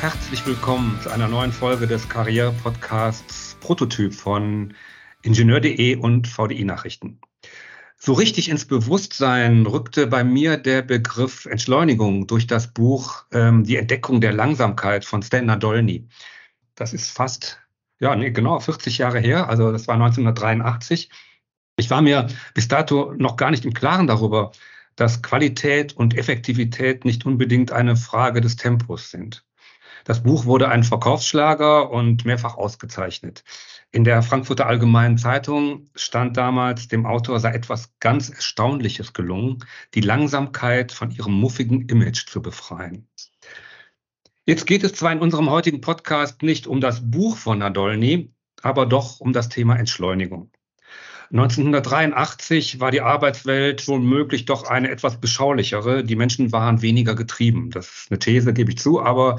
herzlich willkommen zu einer neuen Folge des Karriere-Podcasts Prototyp von Ingenieur.de und VDI-Nachrichten. So richtig ins Bewusstsein rückte bei mir der Begriff Entschleunigung durch das Buch Die Entdeckung der Langsamkeit von Stan Nadolny. Das ist fast, genau 40 Jahre her, also das war 1983. Ich war mir bis dato noch gar nicht im Klaren darüber, dass Qualität und Effektivität nicht unbedingt eine Frage des Tempos sind. Das Buch wurde ein Verkaufsschlager und mehrfach ausgezeichnet. In der Frankfurter Allgemeinen Zeitung stand damals, dem Autor sei etwas ganz Erstaunliches gelungen, die Langsamkeit von ihrem muffigen Image zu befreien. Jetzt geht es zwar in unserem heutigen Podcast nicht um das Buch von Nadolny, aber doch um das Thema Entschleunigung. 1983 war die Arbeitswelt womöglich doch eine etwas beschaulichere. Die Menschen waren weniger getrieben. Das ist eine These, gebe ich zu, aber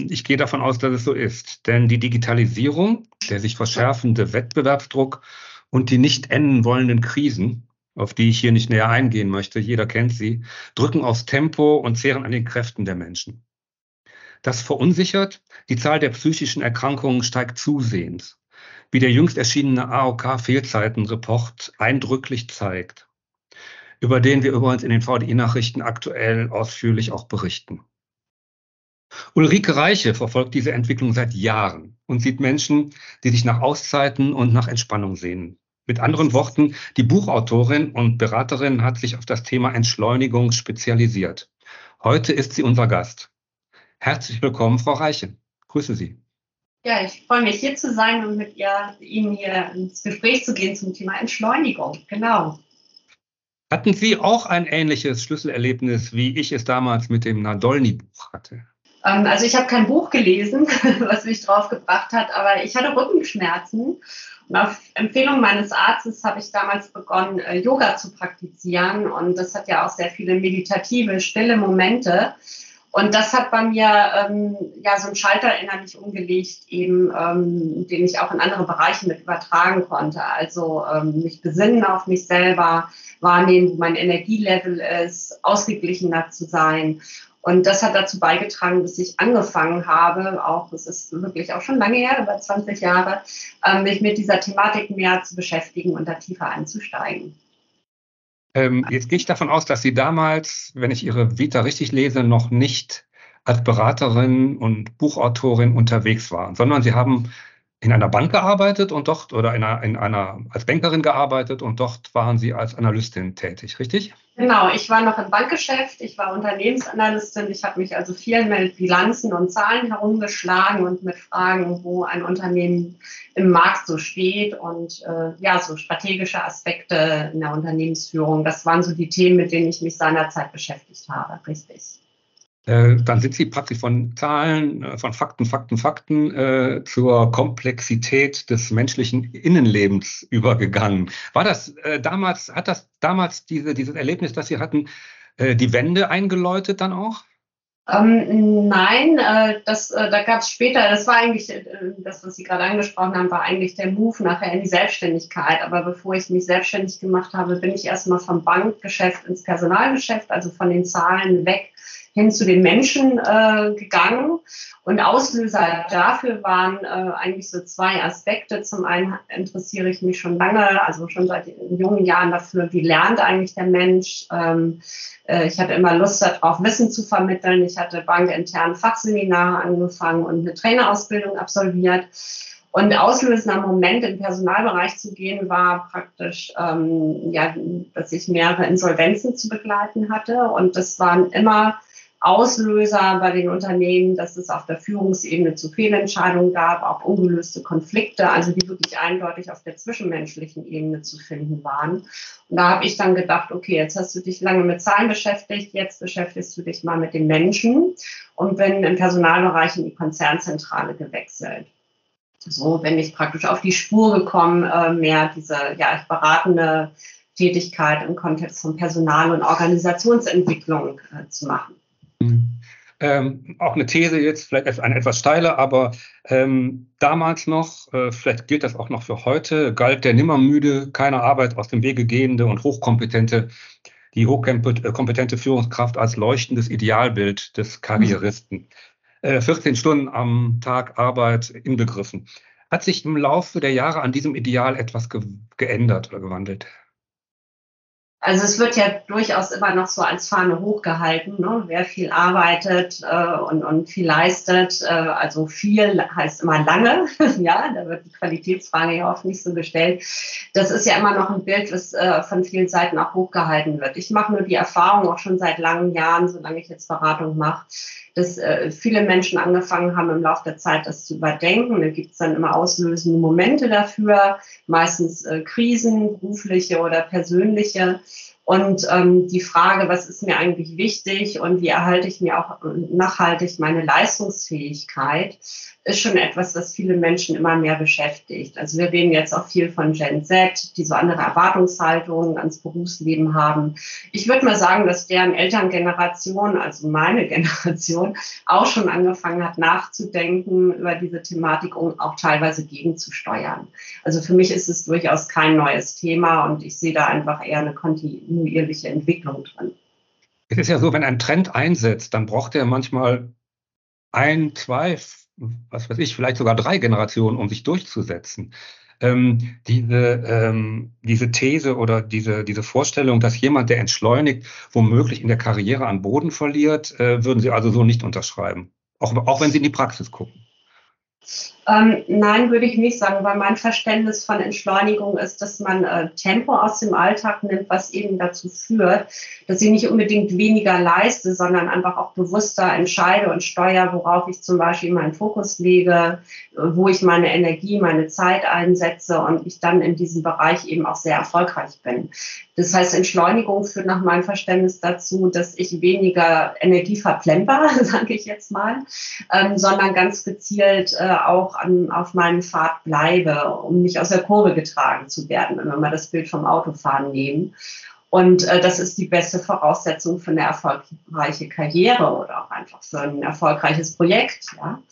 ich gehe davon aus, dass es so ist. Denn die Digitalisierung, der sich verschärfende Wettbewerbsdruck und die nicht enden wollenden Krisen, auf die ich hier nicht näher eingehen möchte, jeder kennt sie, drücken aufs Tempo und zehren an den Kräften der Menschen. Das verunsichert. Die Zahl der psychischen Erkrankungen steigt zusehends, wie der jüngst erschienene AOK-Fehlzeiten-Report eindrücklich zeigt, über den wir übrigens in den VDI-Nachrichten aktuell ausführlich auch berichten. Ulrike Reiche verfolgt diese Entwicklung seit Jahren und sieht Menschen, die sich nach Auszeiten und nach Entspannung sehnen. Mit anderen Worten, die Buchautorin und Beraterin hat sich auf das Thema Entschleunigung spezialisiert. Heute ist sie unser Gast. Herzlich willkommen, Frau Reiche. Grüße Sie. Ja, ich freue mich, hier zu sein und mit Ihnen hier ins Gespräch zu gehen zum Thema Entschleunigung. Genau. Hatten Sie auch ein ähnliches Schlüsselerlebnis, wie ich es damals mit dem Nadolny-Buch hatte? Also ich habe kein Buch gelesen, was mich drauf gebracht hat, aber ich hatte Rückenschmerzen. Und auf Empfehlung meines Arztes habe ich damals begonnen, Yoga zu praktizieren. Und das hat ja auch sehr viele meditative, stille Momente. Und das hat bei mir so einen Schalter innerlich umgelegt, eben, den ich auch in andere Bereiche mit übertragen konnte. Also mich besinnen auf mich selber, wahrnehmen, wo mein Energielevel ist, ausgeglichener zu sein. Und das hat dazu beigetragen, dass ich angefangen habe, auch, es ist wirklich auch schon lange her, über 20 Jahre, mich mit dieser Thematik mehr zu beschäftigen und da tiefer einzusteigen. Jetzt gehe ich davon aus, dass Sie damals, wenn ich Ihre Vita richtig lese, noch nicht als Beraterin und Buchautorin unterwegs waren, sondern Sie haben in einer Bank gearbeitet und dort oder in einer als Bankerin gearbeitet und dort waren Sie als Analystin tätig, richtig? Genau, ich war noch im Bankgeschäft, ich war Unternehmensanalystin, ich habe mich also viel mit Bilanzen und Zahlen herumgeschlagen und mit Fragen, wo ein Unternehmen im Markt so steht und so strategische Aspekte in der Unternehmensführung, das waren so die Themen, mit denen ich mich seinerzeit beschäftigt habe, richtig. Dann sind Sie praktisch von Zahlen, von Fakten zur Komplexität des menschlichen Innenlebens übergegangen. War das damals, hat das damals dieses Erlebnis, das Sie hatten, die Wende eingeläutet dann auch? Nein, da gab es später, das war eigentlich, das, was Sie gerade angesprochen haben, war eigentlich der Move nachher in die Selbstständigkeit. Aber bevor ich mich selbstständig gemacht habe, bin ich erstmal vom Bankgeschäft ins Personalgeschäft, also von den Zahlen weg, hin zu den Menschen gegangen. Und Auslöser dafür waren eigentlich so zwei Aspekte. Zum einen interessiere ich mich schon lange, also schon seit jungen Jahren dafür, wie lernt eigentlich der Mensch. Ich hatte immer Lust darauf, Wissen zu vermitteln. Ich hatte bankinterne Fachseminare angefangen und eine Trainerausbildung absolviert. Und auslösender Moment im Personalbereich zu gehen, war praktisch, dass ich mehrere Insolvenzen zu begleiten hatte. Und das waren immer Auslöser bei den Unternehmen, dass es auf der Führungsebene zu Fehlentscheidungen gab, auch ungelöste Konflikte, also die wirklich eindeutig auf der zwischenmenschlichen Ebene zu finden waren. Und da habe ich dann gedacht, okay, jetzt hast du dich lange mit Zahlen beschäftigt, jetzt beschäftigst du dich mal mit den Menschen und bin im Personalbereich in die Konzernzentrale gewechselt. So bin ich praktisch auf die Spur gekommen, mehr diese beratende Tätigkeit im Kontext von Personal- und Organisationsentwicklung zu machen. Auch eine These jetzt, vielleicht eine etwas steile, aber damals noch, vielleicht gilt das auch noch für heute, galt der nimmermüde, keiner Arbeit aus dem Wege gehende und hochkompetente Führungskraft als leuchtendes Idealbild des Karrieristen. 14 Stunden am Tag Arbeit inbegriffen. Hat sich im Laufe der Jahre an diesem Ideal etwas geändert oder gewandelt? Also es wird ja durchaus immer noch so als Fahne hochgehalten, ne? Wer viel arbeitet und viel leistet, also viel heißt immer lange, ja, da wird die Qualitätsfrage ja oft nicht so gestellt. Das ist ja immer noch ein Bild, was von vielen Seiten auch hochgehalten wird. Ich mache nur die Erfahrung auch schon seit langen Jahren, solange ich jetzt Beratung mache, dass viele Menschen angefangen haben, im Laufe der Zeit das zu überdenken. Da gibt es dann immer auslösende Momente dafür, meistens Krisen, berufliche oder persönliche. Und die Frage, was ist mir eigentlich wichtig und wie erhalte ich mir auch nachhaltig meine Leistungsfähigkeit, ist schon etwas, was viele Menschen immer mehr beschäftigt. Also wir reden jetzt auch viel von Gen Z, die so andere Erwartungshaltungen ans Berufsleben haben. Ich würde mal sagen, dass deren Elterngeneration, also meine Generation, auch schon angefangen hat nachzudenken über diese Thematik und auch teilweise gegenzusteuern. Also für mich ist es durchaus kein neues Thema und ich sehe da einfach eher eine kontinuierliche Entwicklung drin. Es ist ja so, wenn ein Trend einsetzt, dann braucht er manchmal 1, 2, was weiß ich, vielleicht sogar 3 Generationen, um sich durchzusetzen. Diese These oder diese Vorstellung, dass jemand, der entschleunigt, womöglich in der Karriere an Boden verliert, würden Sie also so nicht unterschreiben, auch wenn Sie in die Praxis gucken. Nein, würde ich nicht sagen, weil mein Verständnis von Entschleunigung ist, dass man Tempo aus dem Alltag nimmt, was eben dazu führt, dass ich nicht unbedingt weniger leiste, sondern einfach auch bewusster entscheide und steuere, worauf ich zum Beispiel meinen Fokus lege, wo ich meine Energie, meine Zeit einsetze und ich dann in diesem Bereich eben auch sehr erfolgreich bin. Das heißt, Entschleunigung führt nach meinem Verständnis dazu, dass ich weniger Energie verplemper, sage ich jetzt mal, sondern ganz gezielt auch auf meinem Pfad bleibe, um nicht aus der Kurve getragen zu werden, wenn wir mal das Bild vom Autofahren nehmen. Und das ist die beste Voraussetzung für eine erfolgreiche Karriere oder auch einfach für ein erfolgreiches Projekt. Ja?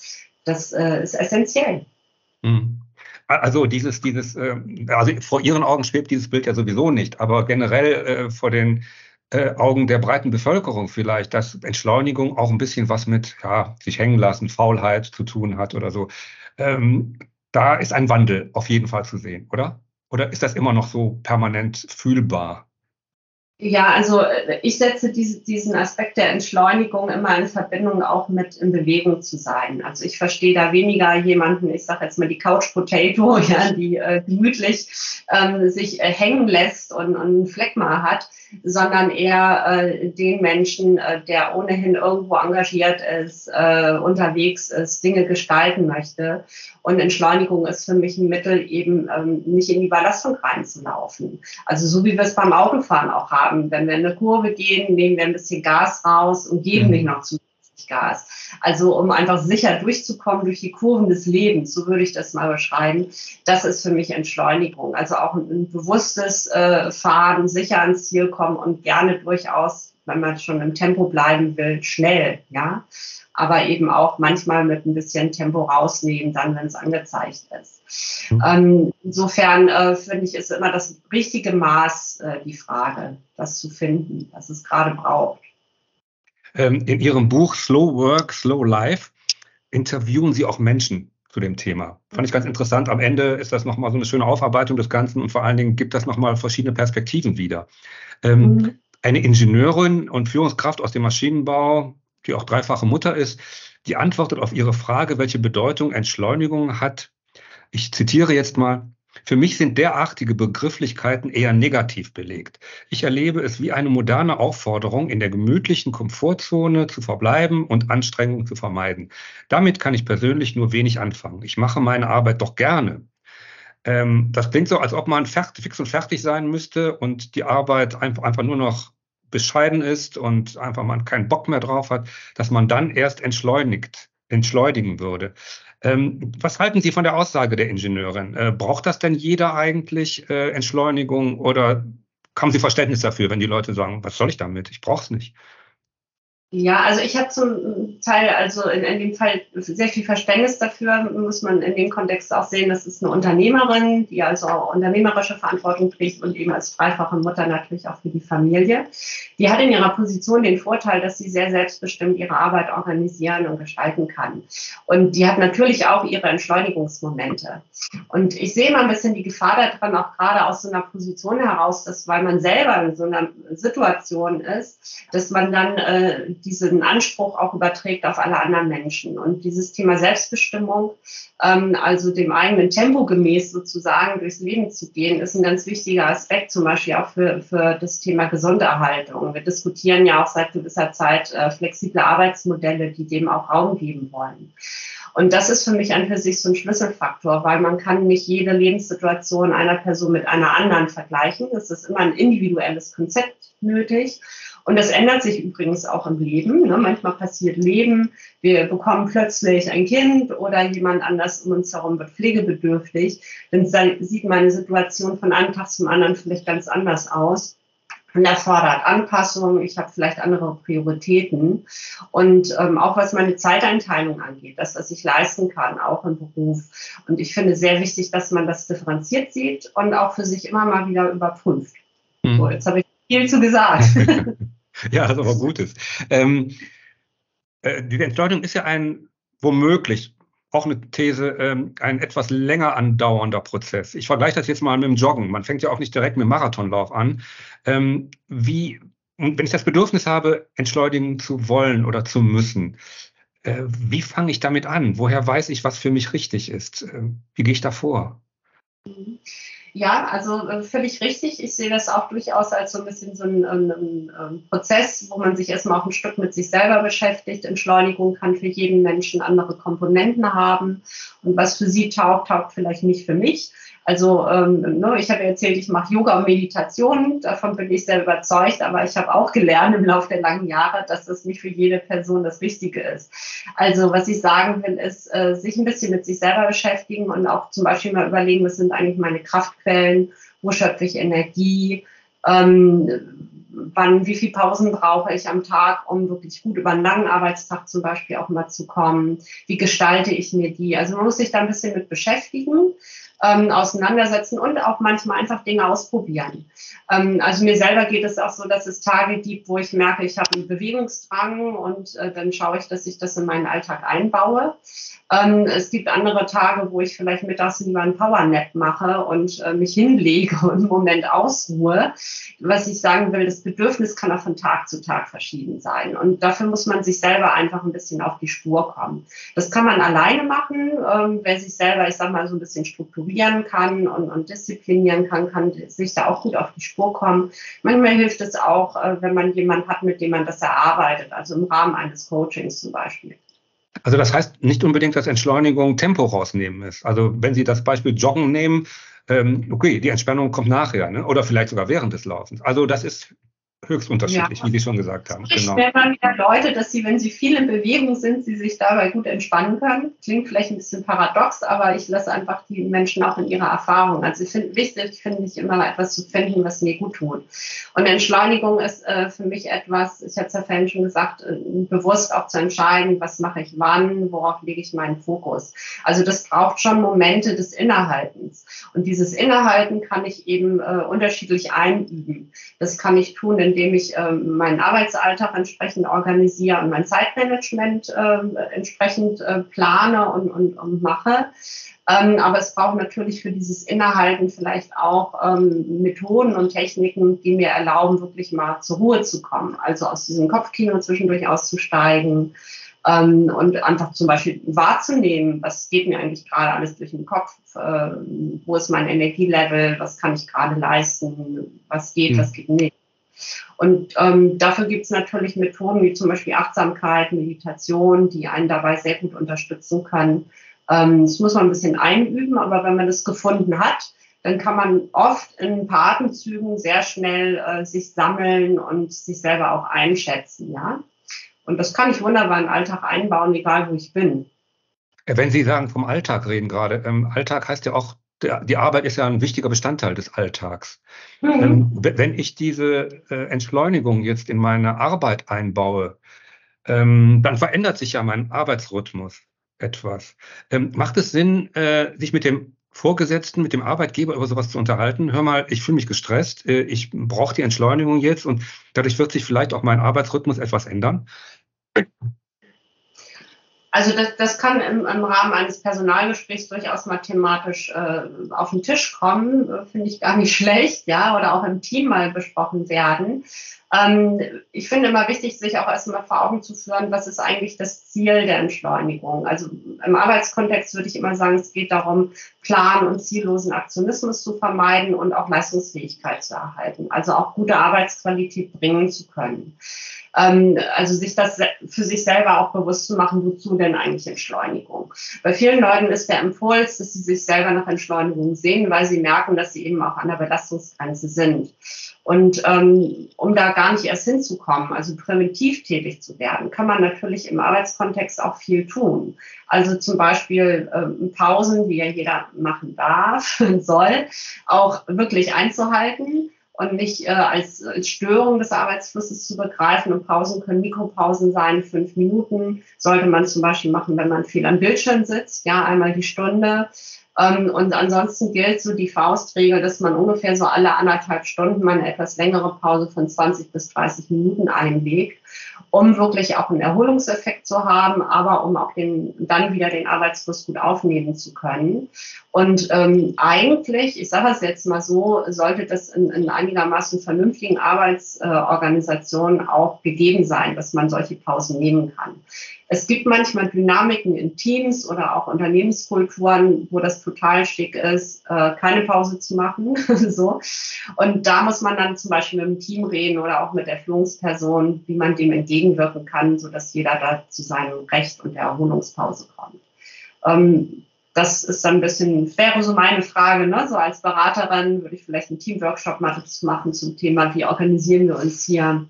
Das ist essentiell. Also also vor Ihren Augen schwebt dieses Bild ja sowieso nicht, aber generell vor den Augen der breiten Bevölkerung vielleicht, dass Entschleunigung auch ein bisschen was mit sich hängen lassen, Faulheit zu tun hat oder so. Da ist ein Wandel auf jeden Fall zu sehen, oder? Oder ist das immer noch so permanent fühlbar? Ja, also ich setze diesen Aspekt der Entschleunigung immer in Verbindung auch mit in Bewegung zu sein. Also ich verstehe da weniger jemanden, ich sage jetzt mal die Couch Potato, ja, die gemütlich sich hängen lässt und einen Phlegma hat, sondern eher den Menschen, der ohnehin irgendwo engagiert ist, unterwegs ist, Dinge gestalten möchte. Und Entschleunigung ist für mich ein Mittel, eben nicht in die Überlastung reinzulaufen. Also so wie wir es beim Autofahren auch haben. Wenn wir in eine Kurve gehen, nehmen wir ein bisschen Gas raus und geben nicht noch zu viel Gas. Also um einfach sicher durchzukommen durch die Kurven des Lebens, so würde ich das mal beschreiben, das ist für mich Entschleunigung. Also auch ein bewusstes Fahren, sicher ans Ziel kommen und gerne durchaus, wenn man schon im Tempo bleiben will, schnell, ja. Aber eben auch manchmal mit ein bisschen Tempo rausnehmen, dann, wenn es angezeigt ist. Insofern finde ich, ist immer das richtige Maß die Frage, das zu finden, was es gerade braucht. In Ihrem Buch Slow Work, Slow Life interviewen Sie auch Menschen zu dem Thema. Fand ich ganz interessant. Am Ende ist das nochmal so eine schöne Aufarbeitung des Ganzen und vor allen Dingen gibt das nochmal verschiedene Perspektiven wieder. Eine Ingenieurin und Führungskraft aus dem Maschinenbau, die auch dreifache Mutter ist, die antwortet auf Ihre Frage, welche Bedeutung Entschleunigung hat. Ich zitiere jetzt mal. Für mich sind derartige Begrifflichkeiten eher negativ belegt. Ich erlebe es wie eine moderne Aufforderung, in der gemütlichen Komfortzone zu verbleiben und Anstrengung zu vermeiden. Damit kann ich persönlich nur wenig anfangen. Ich mache meine Arbeit doch gerne. Das klingt so, als ob man fix und fertig sein müsste und die Arbeit einfach nur noch bescheiden ist und einfach man keinen Bock mehr drauf hat, dass man dann erst entschleunigen würde. Was halten Sie von der Aussage der Ingenieurin? Braucht das denn jeder eigentlich Entschleunigung oder haben Sie Verständnis dafür, wenn die Leute sagen, was soll ich damit? Ich brauche es nicht. Ja, also ich habe zum Teil, also in dem Fall sehr viel Verständnis dafür, muss man in dem Kontext auch sehen, das ist eine Unternehmerin, die also auch unternehmerische Verantwortung trägt und eben als dreifache Mutter natürlich auch für die Familie. Die hat in ihrer Position den Vorteil, dass sie sehr selbstbestimmt ihre Arbeit organisieren und gestalten kann. Und die hat natürlich auch ihre Entschleunigungsmomente. Und ich sehe mal ein bisschen die Gefahr daran, auch gerade aus so einer Position heraus, dass weil man selber in so einer Situation ist, dass man dann diesen Anspruch auch überträgt auf alle anderen Menschen. Und dieses Thema Selbstbestimmung, also dem eigenen Tempo gemäß sozusagen durchs Leben zu gehen, ist ein ganz wichtiger Aspekt, zum Beispiel auch für das Thema Gesunderhaltung. Wir diskutieren ja auch seit gewisser Zeit flexible Arbeitsmodelle, die dem auch Raum geben wollen. Und das ist für mich an für sich so ein Schlüsselfaktor, weil man kann nicht jede Lebenssituation einer Person mit einer anderen vergleichen. Es ist immer ein individuelles Konzept nötig. Und das ändert sich übrigens auch im Leben. Manchmal passiert Leben, wir bekommen plötzlich ein Kind oder jemand anders um uns herum wird pflegebedürftig. Dann sieht meine Situation von einem Tag zum anderen vielleicht ganz anders aus. Und erfordert Anpassungen, ich habe vielleicht andere Prioritäten und auch was meine Zeiteinteilung angeht, das, was ich leisten kann, auch im Beruf. Und ich finde sehr wichtig, dass man das differenziert sieht und auch für sich immer mal wieder überprüft. Mhm. So, jetzt habe ich viel zu gesagt. Ja, das ist aber Gutes. Diese Entschleunigung ist ja ein, womöglich, auch eine These, ein etwas länger andauernder Prozess. Ich vergleiche das jetzt mal mit dem Joggen. Man fängt ja auch nicht direkt mit dem Marathonlauf an. Wenn ich das Bedürfnis habe, entschleunigen zu wollen oder zu müssen, wie fange ich damit an? Woher weiß ich, was für mich richtig ist? Wie gehe ich da vor? Mhm. Ja, also völlig richtig. Ich sehe das auch durchaus als so ein bisschen so ein Prozess, wo man sich erstmal auch ein Stück mit sich selber beschäftigt. Entschleunigung kann für jeden Menschen andere Komponenten haben. Und was für sie taugt, taugt vielleicht nicht für mich. Also ich habe erzählt, ich mache Yoga und Meditation, davon bin ich sehr überzeugt, aber ich habe auch gelernt im Laufe der langen Jahre, dass das nicht für jede Person das Richtige ist. Also was ich sagen will, ist, sich ein bisschen mit sich selber beschäftigen und auch zum Beispiel mal überlegen, was sind eigentlich meine Kraftquellen, wo schöpfe ich Energie, wie viele Pausen brauche ich am Tag, um wirklich gut über einen langen Arbeitstag zum Beispiel auch mal zu kommen, wie gestalte ich mir die. Also man muss sich da ein bisschen mit beschäftigen, auseinandersetzen und auch manchmal einfach Dinge ausprobieren. Also mir selber geht es auch so, dass es Tage gibt, wo ich merke, ich habe einen Bewegungsdrang und dann schaue ich, dass ich das in meinen Alltag einbaue. Es gibt andere Tage, wo ich vielleicht mittags lieber einen Powernap mache und mich hinlege und im Moment ausruhe. Was ich sagen will, das Bedürfnis kann auch von Tag zu Tag verschieden sein. Und dafür muss man sich selber einfach ein bisschen auf die Spur kommen. Das kann man alleine machen. Wer sich selber, ich sag mal, so ein bisschen strukturieren kann und disziplinieren kann, kann sich da auch gut auf die Spur kommen. Manchmal hilft es auch, wenn man jemanden hat, mit dem man das erarbeitet, also im Rahmen eines Coachings zum Beispiel. Also das heißt nicht unbedingt, dass Entschleunigung Tempo rausnehmen ist. Also wenn Sie das Beispiel Joggen nehmen, okay, die Entspannung kommt nachher, ne? Oder vielleicht sogar während des Laufens. Also das ist höchst unterschiedlich, ja, wie Sie schon gesagt haben. Ich stelle mal wieder Leute, dass sie, wenn sie viel in Bewegung sind, sie sich dabei gut entspannen können. Klingt vielleicht ein bisschen paradox, aber ich lasse einfach die Menschen auch in ihrer Erfahrung. Also ich finde immer etwas zu finden, was mir gut tut. Und Entschleunigung ist für mich etwas, ich hatte es ja vorhin schon gesagt, bewusst auch zu entscheiden, was mache ich wann, worauf lege ich meinen Fokus. Also das braucht schon Momente des Innehaltens. Und dieses Innehalten kann ich eben unterschiedlich einüben. Das kann ich tun, indem ich meinen Arbeitsalltag entsprechend organisiere und mein Zeitmanagement entsprechend plane und mache. Aber es braucht natürlich für dieses Innehalten vielleicht auch Methoden und Techniken, die mir erlauben, wirklich mal zur Ruhe zu kommen. Also aus diesem Kopfkino zwischendurch auszusteigen und einfach zum Beispiel wahrzunehmen, was geht mir eigentlich gerade alles durch den Kopf, wo ist mein Energielevel, was kann ich gerade leisten, was geht nicht. Und dafür gibt es natürlich Methoden wie zum Beispiel Achtsamkeit, Meditation, die einen dabei sehr gut unterstützen können. Das muss man ein bisschen einüben, aber wenn man das gefunden hat, dann kann man oft in ein paar Atemzügen sehr schnell sich sammeln und sich selber auch einschätzen. Ja? Und das kann ich wunderbar in den Alltag einbauen, egal wo ich bin. Wenn Sie sagen, vom Alltag reden gerade, Alltag heißt ja auch, die Arbeit ist ja ein wichtiger Bestandteil des Alltags. Mhm. Wenn ich diese Entschleunigung jetzt in meine Arbeit einbaue, dann verändert sich ja mein Arbeitsrhythmus etwas. Macht es Sinn, sich mit dem Vorgesetzten, mit dem Arbeitgeber über sowas zu unterhalten? Hör mal, ich fühle mich gestresst, ich brauche die Entschleunigung jetzt und dadurch wird sich vielleicht auch mein Arbeitsrhythmus etwas ändern? Also das kann im Rahmen eines Personalgesprächs durchaus mal thematisch auf den Tisch kommen, finde ich gar nicht schlecht, ja, oder auch im Team mal besprochen werden. Ich finde immer wichtig, sich auch erstmal vor Augen zu führen, was ist eigentlich das Ziel der Entschleunigung. Also im Arbeitskontext würde ich immer sagen, es geht darum, klaren und ziellosen Aktionismus zu vermeiden und auch Leistungsfähigkeit zu erhalten, also auch gute Arbeitsqualität bringen zu können. Also sich das für sich selber auch bewusst zu machen, wozu denn eigentlich Entschleunigung. Bei vielen Leuten ist der Impuls, dass sie sich selber nach Entschleunigung sehen, weil sie merken, dass sie eben auch an der Belastungsgrenze sind. Und um da gar nicht erst hinzukommen, also präventiv tätig zu werden, kann man natürlich im Arbeitskontext auch viel tun. Also zum Beispiel Pausen, die ja jeder machen darf und soll, auch wirklich einzuhalten und nicht als Störung des Arbeitsflusses zu begreifen. Und Pausen können Mikropausen sein, 5 Minuten sollte man zum Beispiel machen, wenn man viel am Bildschirm sitzt, ja, einmal die Stunde. Und ansonsten gilt so die Faustregel, dass man ungefähr so alle 1,5 Stunden mal eine etwas längere Pause von 20 bis 30 Minuten einlegt, um wirklich auch einen Erholungseffekt zu haben, aber um auch dann wieder den Arbeitsfluss gut aufnehmen zu können. Und eigentlich, ich sage es jetzt mal so, sollte das in einigermaßen vernünftigen Arbeitsorganisationen auch gegeben sein, dass man solche Pausen nehmen kann. Es gibt manchmal Dynamiken in Teams oder auch Unternehmenskulturen, wo das total schick ist, keine Pause zu machen. So. Und da muss man dann zum Beispiel mit dem Team reden oder auch mit der Führungsperson, wie man dem entgegenwirken kann, sodass jeder da zu seinem Recht und der Erholungspause kommt. Das ist dann ein bisschen, wäre so meine Frage, ne? So als Beraterin würde ich vielleicht einen Teamworkshop machen zum Thema, wie organisieren wir uns hier,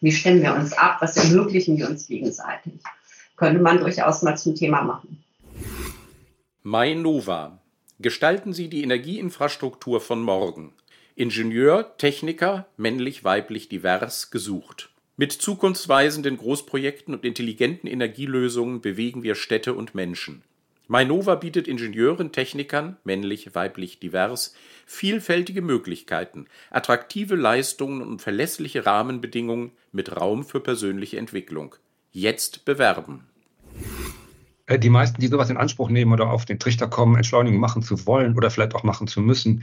wie stimmen wir uns ab, was ermöglichen wir uns gegenseitig. Könnte man durchaus mal zum Thema machen. Mainova. Gestalten Sie die Energieinfrastruktur von morgen. Ingenieur, Techniker, männlich, weiblich, divers, gesucht. Mit zukunftsweisenden Großprojekten und intelligenten Energielösungen bewegen wir Städte und Menschen. Mainova bietet Ingenieuren, Technikern, männlich, weiblich, divers, vielfältige Möglichkeiten, attraktive Leistungen und verlässliche Rahmenbedingungen mit Raum für persönliche Entwicklung. Jetzt bewerben. Die meisten, die sowas in Anspruch nehmen oder auf den Trichter kommen, Entschleunigung machen zu wollen oder vielleicht auch machen zu müssen,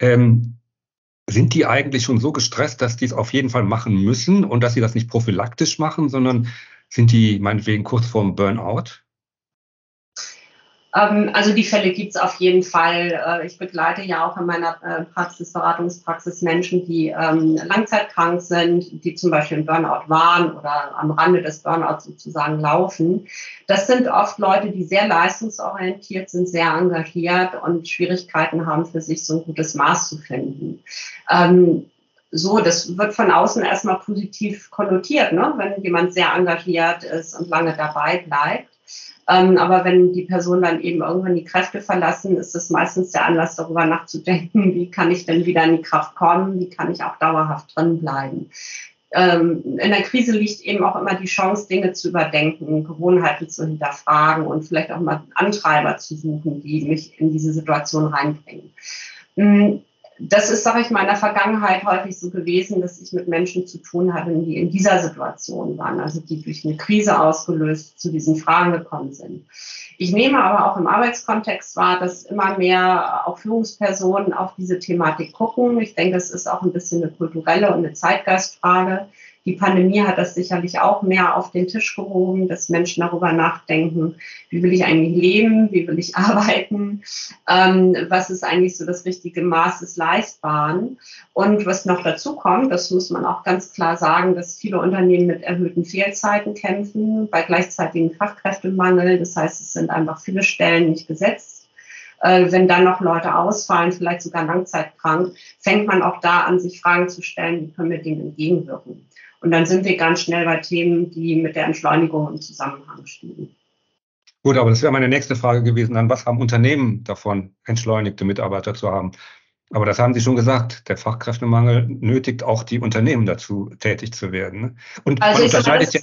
sind die eigentlich schon so gestresst, dass die es auf jeden Fall machen müssen und dass sie das nicht prophylaktisch machen, sondern sind die meinetwegen kurz vorm Burnout? Also die Fälle gibt's auf jeden Fall. Ich begleite ja auch in meiner Beratungspraxis Menschen, die langzeitkrank sind, die zum Beispiel im Burnout waren oder am Rande des Burnouts sozusagen laufen. Das sind oft Leute, die sehr leistungsorientiert sind, sehr engagiert und Schwierigkeiten haben, für sich so ein gutes Maß zu finden. So, das wird von außen erstmal positiv konnotiert, ne? Wenn jemand sehr engagiert ist und lange dabei bleibt. Aber wenn die Person dann eben irgendwann die Kräfte verlassen, ist das meistens der Anlass, darüber nachzudenken, wie kann ich denn wieder in die Kraft kommen, wie kann ich auch dauerhaft drin bleiben. In der Krise liegt eben auch immer die Chance, Dinge zu überdenken, Gewohnheiten zu hinterfragen und vielleicht auch mal Antreiber zu suchen, die mich in diese Situation reinbringen. Das ist, sage ich mal, in der Vergangenheit häufig so gewesen, dass ich mit Menschen zu tun hatte, die in dieser Situation waren, also die durch eine Krise ausgelöst zu diesen Fragen gekommen sind. Ich nehme aber auch im Arbeitskontext wahr, dass immer mehr auch Führungspersonen auf diese Thematik gucken. Ich denke, das ist auch ein bisschen eine kulturelle und eine Zeitgeistfrage. Die Pandemie hat das sicherlich auch mehr auf den Tisch gehoben, dass Menschen darüber nachdenken, wie will ich eigentlich leben, wie will ich arbeiten, was ist eigentlich so das richtige Maß des Leistbaren. Und was noch dazu kommt, das muss man auch ganz klar sagen, dass viele Unternehmen mit erhöhten Fehlzeiten kämpfen, bei gleichzeitigem Fachkräftemangel. Das heißt, es sind einfach viele Stellen nicht besetzt. Wenn dann noch Leute ausfallen, vielleicht sogar langzeitkrank, fängt man auch da an, sich Fragen zu stellen, wie können wir dem entgegenwirken. Und dann sind wir ganz schnell bei Themen, die mit der Entschleunigung im Zusammenhang stehen. Gut, aber das wäre meine nächste Frage gewesen, dann was haben Unternehmen davon, entschleunigte Mitarbeiter zu haben? Aber das haben Sie schon gesagt, der Fachkräftemangel nötigt auch die Unternehmen dazu, tätig zu werden. Und also man unterscheidet ja...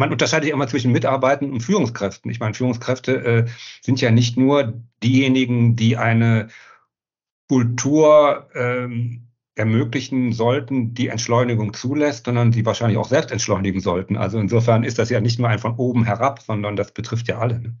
man unterscheidet ja immer zwischen Mitarbeitenden und Führungskräften. Ich meine, Führungskräfte sind ja nicht nur diejenigen, die eine Kultur ermöglichen sollten, die Entschleunigung zulässt, sondern die wahrscheinlich auch selbst entschleunigen sollten. Also insofern ist das ja nicht nur ein von oben herab, sondern das betrifft ja alle. Ne?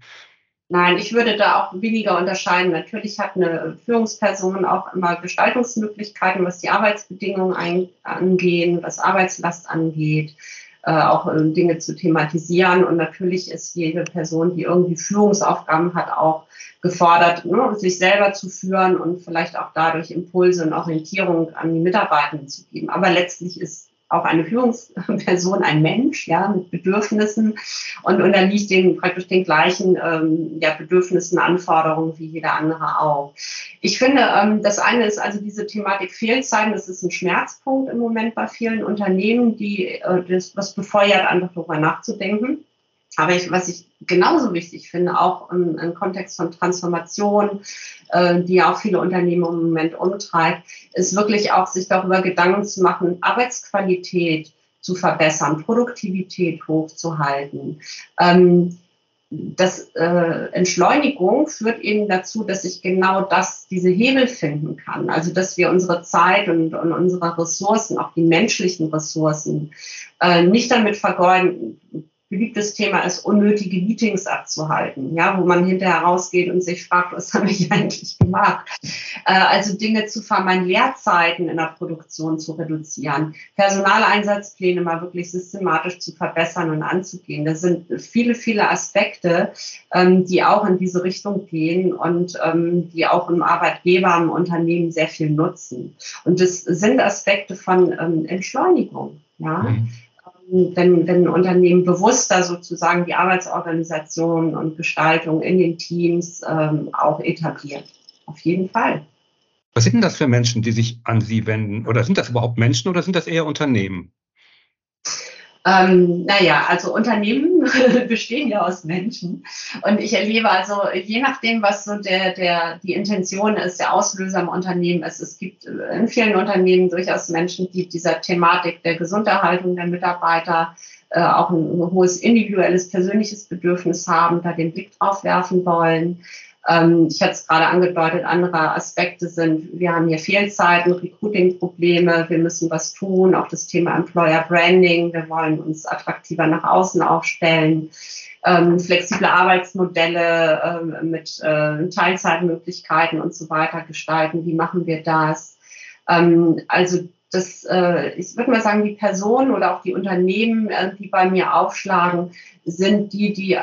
Nein, ich würde da auch weniger unterscheiden. Natürlich hat eine Führungsperson auch immer Gestaltungsmöglichkeiten, was die Arbeitsbedingungen angehen, was Arbeitslast angeht, auch Dinge zu thematisieren. Und natürlich ist jede Person, die irgendwie Führungsaufgaben hat, auch gefordert, ne, sich selber zu führen und vielleicht auch dadurch Impulse und Orientierung an die Mitarbeitenden zu geben. Aber letztlich ist auch eine Führungsperson ein Mensch, ja, mit Bedürfnissen und unterliegt den praktisch den gleichen Bedürfnissen, Anforderungen wie jeder andere auch. Ich finde, das eine ist also diese Thematik Fehlzeiten, das ist ein Schmerzpunkt im Moment bei vielen Unternehmen, die das befeuert, einfach darüber nachzudenken. Aber was ich genauso wichtig finde, auch im Kontext von Transformation, die ja auch viele Unternehmen im Moment umtreibt, ist wirklich auch, sich darüber Gedanken zu machen, Arbeitsqualität zu verbessern, Produktivität hochzuhalten. Entschleunigung führt eben dazu, dass ich genau diese Hebel finden kann. Also, dass wir unsere Zeit und unsere Ressourcen, auch die menschlichen Ressourcen, nicht damit vergeuden. Beliebtes Thema ist, unnötige Meetings abzuhalten, ja, wo man hinterher rausgeht und sich fragt, was habe ich eigentlich gemacht? Also Dinge zu vermeiden, Leerzeiten in der Produktion zu reduzieren, Personaleinsatzpläne mal wirklich systematisch zu verbessern und anzugehen. Das sind viele, viele Aspekte, die auch in diese Richtung gehen und die auch im Arbeitgeber, im Unternehmen sehr viel nutzen. Und das sind Aspekte von Entschleunigung, ja. Mhm. Wenn Unternehmen bewusster sozusagen die Arbeitsorganisation und Gestaltung in den Teams auch etabliert. Auf jeden Fall. Was sind denn das für Menschen, die sich an Sie wenden? Oder sind das überhaupt Menschen oder sind das eher Unternehmen? Also Unternehmen bestehen ja aus Menschen. Und ich erlebe also, je nachdem, was so die Intention ist, der Auslöser im Unternehmen ist. Es gibt in vielen Unternehmen durchaus Menschen, die dieser Thematik der Gesunderhaltung der Mitarbeiter auch ein hohes individuelles, persönliches Bedürfnis haben, da den Blick drauf werfen wollen. Ich hatte es gerade angedeutet, andere Aspekte sind, wir haben hier Fehlzeiten, Recruiting-Probleme, wir müssen was tun, auch das Thema Employer Branding, wir wollen uns attraktiver nach außen aufstellen, flexible Arbeitsmodelle mit Teilzeitmöglichkeiten und so weiter gestalten, wie machen wir das? Ich würde mal sagen, die Personen oder auch die Unternehmen, die bei mir aufschlagen, sind die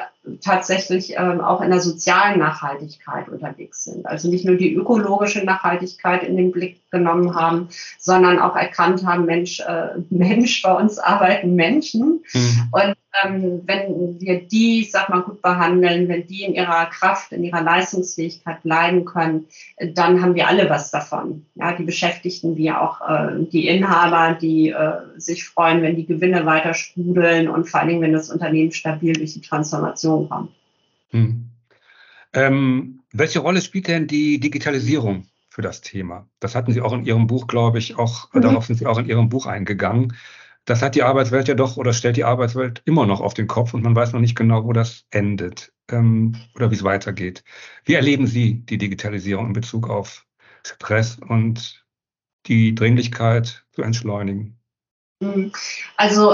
tatsächlich auch in der sozialen Nachhaltigkeit unterwegs sind. Also nicht nur die ökologische Nachhaltigkeit in den Blick genommen haben, sondern auch erkannt haben, Mensch, bei uns arbeiten Menschen. Mhm. Und wenn wir die, gut behandeln, wenn die in ihrer Kraft, in ihrer Leistungsfähigkeit bleiben können, dann haben wir alle was davon. Ja, die Beschäftigten, wie auch die Inhaber, die sich freuen, wenn die Gewinne weiter sprudeln und vor allen Dingen, wenn das Unternehmen stabil durch die Transformation kommt. Hm. Welche Rolle spielt denn die Digitalisierung für das Thema? Das hatten Sie auch in Ihrem Buch, glaube ich, darauf sind Sie auch in Ihrem Buch eingegangen. Das hat die Arbeitswelt ja doch oder stellt die Arbeitswelt immer noch auf den Kopf und man weiß noch nicht genau, wo das endet oder wie es weitergeht. Wie erleben Sie die Digitalisierung in Bezug auf Stress und die Dringlichkeit zu entschleunigen? Also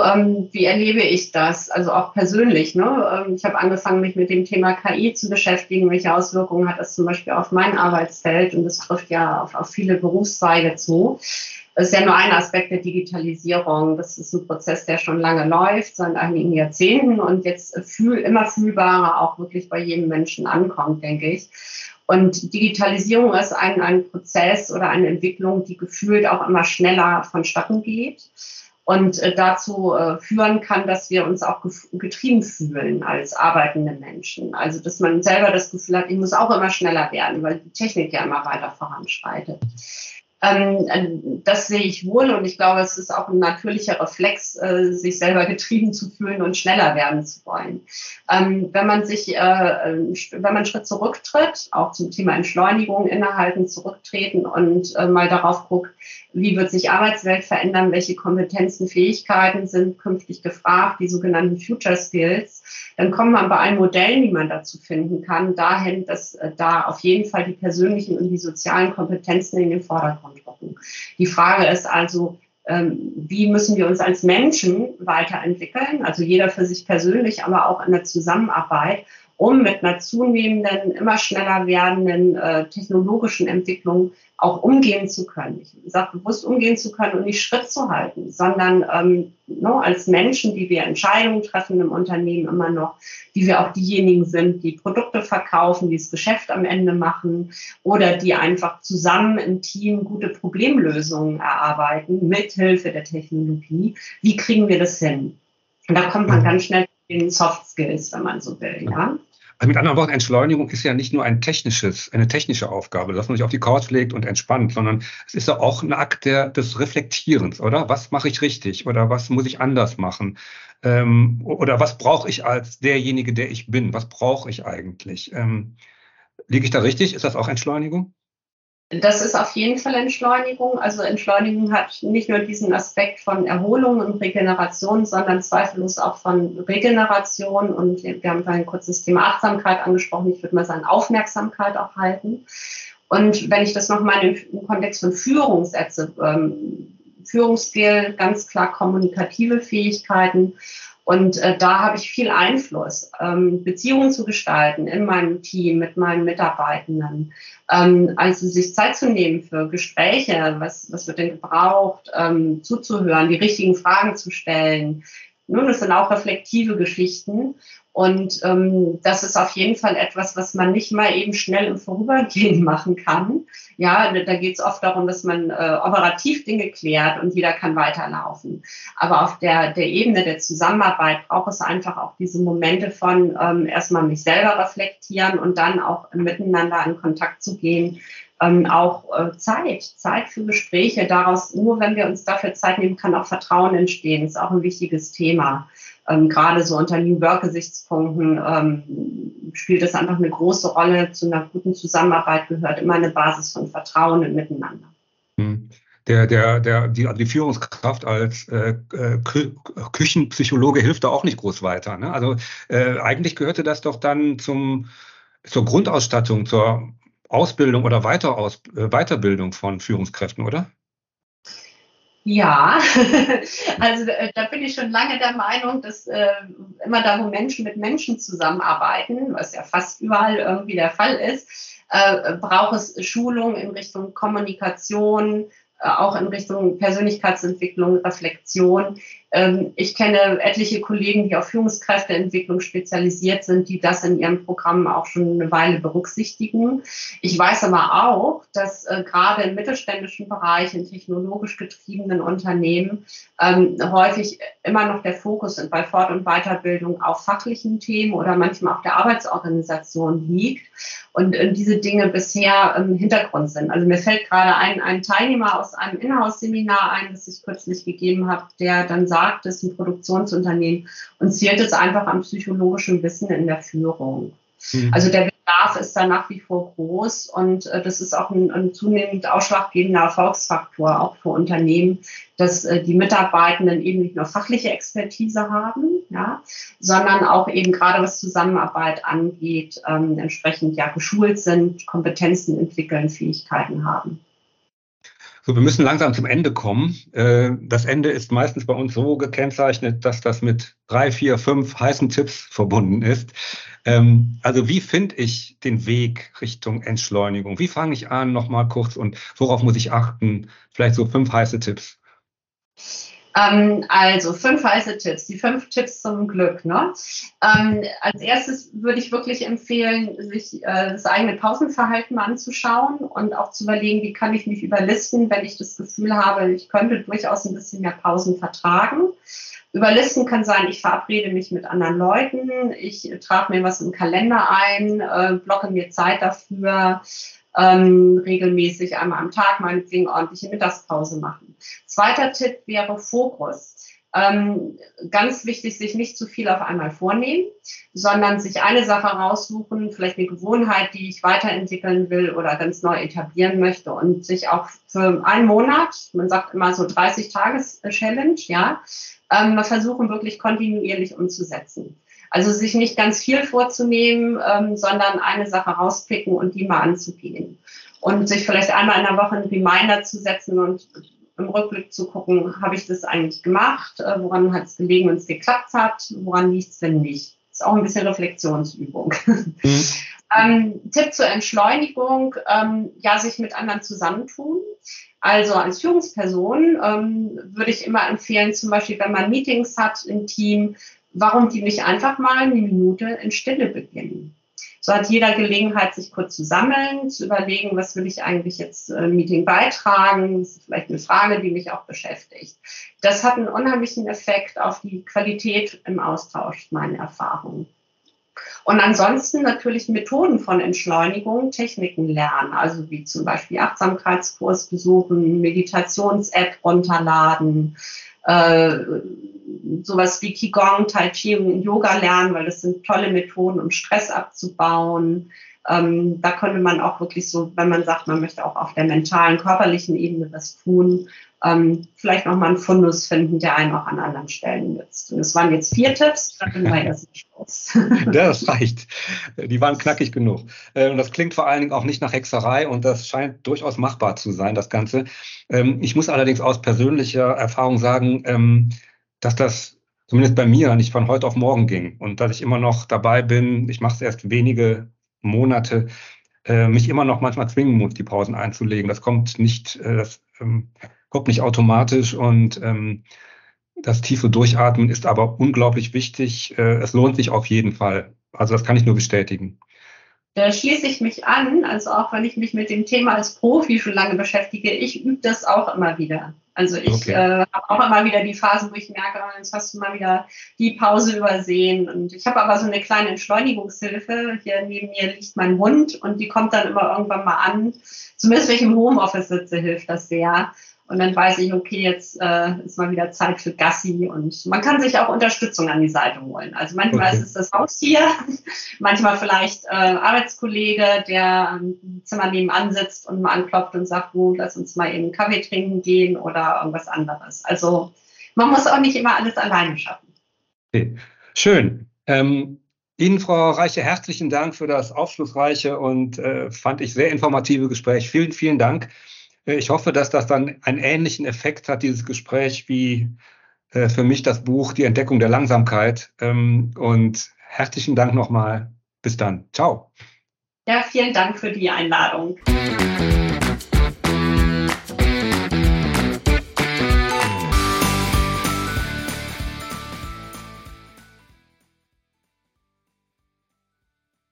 wie erlebe ich das? Also auch persönlich. Ne? Ich habe angefangen, mich mit dem Thema KI zu beschäftigen. Welche Auswirkungen hat das zum Beispiel auf mein Arbeitsfeld? Und das trifft ja auf viele Berufszweige zu. Das ist ja nur ein Aspekt der Digitalisierung. Das ist ein Prozess, der schon lange läuft, seit einigen Jahrzehnten und jetzt immer fühlbarer auch wirklich bei jedem Menschen ankommt, denke ich. Und Digitalisierung ist ein Prozess oder eine Entwicklung, die gefühlt auch immer schneller vonstatten geht. Und dazu führen kann, dass wir uns auch getrieben fühlen als arbeitende Menschen. Also, dass man selber das Gefühl hat, ich muss auch immer schneller werden, weil die Technik ja immer weiter voranschreitet. Das sehe ich wohl und ich glaube, es ist auch ein natürlicher Reflex, sich selber getrieben zu fühlen und schneller werden zu wollen. Wenn man einen Schritt zurücktritt, auch zum Thema Entschleunigung, innehalten, zurücktreten und mal darauf guckt, wie wird sich Arbeitswelt verändern, welche Kompetenzen, Fähigkeiten sind künftig gefragt, die sogenannten Future Skills, dann kommt man bei allen Modellen, die man dazu finden kann, dahin, dass da auf jeden Fall die persönlichen und die sozialen Kompetenzen in den Vordergrund gucken. Die Frage ist also, wie müssen wir uns als Menschen weiterentwickeln, also jeder für sich persönlich, aber auch in der Zusammenarbeit, um mit einer zunehmenden, immer schneller werdenden technologischen Entwicklung auch umgehen zu können. Ich sage bewusst umgehen zu können und nicht Schritt zu halten, sondern als Menschen, die wir Entscheidungen treffen im Unternehmen immer noch, die wir auch diejenigen sind, die Produkte verkaufen, die das Geschäft am Ende machen oder die einfach zusammen im Team gute Problemlösungen erarbeiten mithilfe der Technologie. Wie kriegen wir das hin? Und da kommt man ganz schnell zu den Soft Skills, wenn man so will, ja. Also mit anderen Worten, Entschleunigung ist ja nicht nur eine technische Aufgabe, dass man sich auf die Couch legt und entspannt, sondern es ist ja auch ein Akt des Reflektierens, oder? Was mache ich richtig oder was muss ich anders machen? Oder was brauche ich als derjenige, der ich bin? Was brauche ich eigentlich? Liege ich da richtig? Ist das auch Entschleunigung? Das ist auf jeden Fall Entschleunigung. Also Entschleunigung hat nicht nur diesen Aspekt von Erholung und Regeneration, sondern zweifellos auch von Regeneration. Und wir haben vorhin kurz das Thema Achtsamkeit angesprochen. Ich würde mal sagen, Aufmerksamkeit auch halten. Und wenn ich das nochmal im Kontext von Führung setze, Führungsstil, ganz klar kommunikative Fähigkeiten. Und da habe ich viel Einfluss, Beziehungen zu gestalten in meinem Team, mit meinen Mitarbeitenden. Also sich Zeit zu nehmen für Gespräche, was wird denn gebraucht, zuzuhören, die richtigen Fragen zu stellen. Nun, das sind auch reflektive Geschichten. Und das ist auf jeden Fall etwas, was man nicht mal eben schnell im Vorübergehen machen kann. Ja, da geht es oft darum, dass man operativ Dinge klärt und jeder kann weiterlaufen. Aber auf der Ebene der Zusammenarbeit braucht es einfach auch diese Momente von erstmal mich selber reflektieren und dann auch miteinander in Kontakt zu gehen. Auch Zeit für Gespräche. Daraus, nur wenn wir uns dafür Zeit nehmen, kann auch Vertrauen entstehen. Das ist auch ein wichtiges Thema. Gerade so unter New Work-Gesichtspunkten spielt das einfach eine große Rolle. Zu einer guten Zusammenarbeit gehört immer eine Basis von Vertrauen und Miteinander. Die Führungskraft als Küchenpsychologe hilft da auch nicht groß weiter, ne? Also eigentlich gehörte das doch dann zur Grundausstattung, zur Ausbildung oder Weiterbildung von Führungskräften, oder? Ja, also da bin ich schon lange der Meinung, dass immer da, wo Menschen mit Menschen zusammenarbeiten, was ja fast überall irgendwie der Fall ist, braucht es Schulung in Richtung Kommunikation, auch in Richtung Persönlichkeitsentwicklung, Reflexion. Ich kenne etliche Kollegen, die auf Führungskräfteentwicklung spezialisiert sind, die das in ihren Programmen auch schon eine Weile berücksichtigen. Ich weiß aber auch, dass gerade im mittelständischen Bereich, in technologisch getriebenen Unternehmen, häufig immer noch der Fokus bei Fort- und Weiterbildung auf fachlichen Themen oder manchmal auch der Arbeitsorganisation liegt und diese Dinge bisher im Hintergrund sind. Also mir fällt gerade ein Teilnehmer aus einem Inhouse-Seminar ein, das ich kürzlich gegeben habe, der dann sagt, das ist ein Produktionsunternehmen und zählt es einfach am psychologischen Wissen in der Führung. Also der Bedarf ist da nach wie vor groß und das ist auch ein zunehmend ausschlaggebender Erfolgsfaktor auch für Unternehmen, dass die Mitarbeitenden eben nicht nur fachliche Expertise haben, ja, sondern auch eben gerade was Zusammenarbeit angeht, entsprechend ja geschult sind, Kompetenzen entwickeln, Fähigkeiten haben. So, wir müssen langsam zum Ende kommen. Das Ende ist meistens bei uns so gekennzeichnet, dass das mit 3, 4, 5 heißen Tipps verbunden ist. Also wie finde ich den Weg Richtung Entschleunigung? Wie fange ich an, nochmal kurz, und worauf muss ich achten? Vielleicht so 5 heiße Tipps. Also 5 heiße Tipps, die 5 Tipps zum Glück, ne? Als erstes würde ich wirklich empfehlen, sich das eigene Pausenverhalten anzuschauen und auch zu überlegen, wie kann ich mich überlisten, wenn ich das Gefühl habe, ich könnte durchaus ein bisschen mehr Pausen vertragen. Überlisten kann sein, ich verabrede mich mit anderen Leuten, ich trage mir was im Kalender ein, blocke mir Zeit dafür. regelmäßig einmal am Tag, meinetwegen ordentliche Mittagspause machen. Zweiter Tipp wäre Fokus. Ganz wichtig, sich nicht zu viel auf einmal vornehmen, sondern sich eine Sache raussuchen, vielleicht eine Gewohnheit, die ich weiterentwickeln will oder ganz neu etablieren möchte und sich auch für einen Monat, man sagt immer so 30-Tages-Challenge, ja, versuchen wirklich kontinuierlich umzusetzen. Also sich nicht ganz viel vorzunehmen, sondern eine Sache rauspicken und die mal anzugehen. Und sich vielleicht einmal in der Woche einen Reminder zu setzen und im Rückblick zu gucken, habe ich das eigentlich gemacht, woran hat es gelegen, wenn es geklappt hat, woran liegt es denn nicht. Das ist auch ein bisschen Reflexionsübung. Mhm. Tipp zur Entschleunigung, ja, sich mit anderen zusammentun. Also als Führungsperson würde ich immer empfehlen, zum Beispiel, wenn man Meetings hat im Team, warum die nicht einfach mal eine Minute in Stille beginnen. So hat jeder Gelegenheit, sich kurz zu sammeln, zu überlegen, was will ich eigentlich jetzt im Meeting beitragen. Das ist vielleicht eine Frage, die mich auch beschäftigt. Das hat einen unheimlichen Effekt auf die Qualität im Austausch, meine Erfahrung. Und ansonsten natürlich Methoden von Entschleunigung, Techniken lernen, also wie zum Beispiel Achtsamkeitskurs besuchen, Meditations-App runterladen, sowas wie Qigong, Tai Chi und Yoga lernen, weil das sind tolle Methoden, um Stress abzubauen. Da könnte man auch wirklich so, wenn man sagt, man möchte auch auf der mentalen, körperlichen Ebene was tun, vielleicht nochmal einen Fundus finden, der einen auch an anderen Stellen nützt. Und das waren jetzt 4 Tipps, da bin ich erst nicht raus. Das reicht. Die waren knackig genug. Und das klingt vor allen Dingen auch nicht nach Hexerei und das scheint durchaus machbar zu sein, das Ganze. Ich muss allerdings aus persönlicher Erfahrung sagen, dass das zumindest bei mir nicht von heute auf morgen ging und dass ich immer noch dabei bin, ich mache es erst wenige Monate, mich immer noch manchmal zwingen muss, die Pausen einzulegen. Das kommt nicht, kommt nicht automatisch und das tiefe Durchatmen ist aber unglaublich wichtig. Es lohnt sich auf jeden Fall. Also das kann ich nur bestätigen. Da schließe ich mich an, also auch wenn ich mich mit dem Thema als Profi schon lange beschäftige, ich übe das auch immer wieder. Also ich habe auch immer wieder die Phasen, wo ich merke, jetzt hast du mal wieder die Pause übersehen. Und ich habe aber so eine kleine Entschleunigungshilfe. Hier neben mir liegt mein Hund und die kommt dann immer irgendwann mal an. Zumindest wenn ich im Homeoffice sitze, hilft das sehr. Und dann weiß ich, okay, jetzt ist mal wieder Zeit für Gassi. Und man kann sich auch Unterstützung an die Seite holen. Also manchmal ist es das Haustier, manchmal vielleicht ein Arbeitskollege, der im Zimmer nebenan sitzt und mal anklopft und sagt, oh, lass uns mal eben Kaffee trinken gehen oder irgendwas anderes. Also man muss auch nicht immer alles alleine schaffen. Okay. Schön. Ihnen, Frau Reiche, herzlichen Dank für das aufschlussreiche und fand ich sehr informative Gespräch. Vielen, vielen Dank. Ich hoffe, dass das dann einen ähnlichen Effekt hat, dieses Gespräch, wie für mich das Buch Die Entdeckung der Langsamkeit. Und herzlichen Dank nochmal. Bis dann. Ciao. Ja, vielen Dank für die Einladung.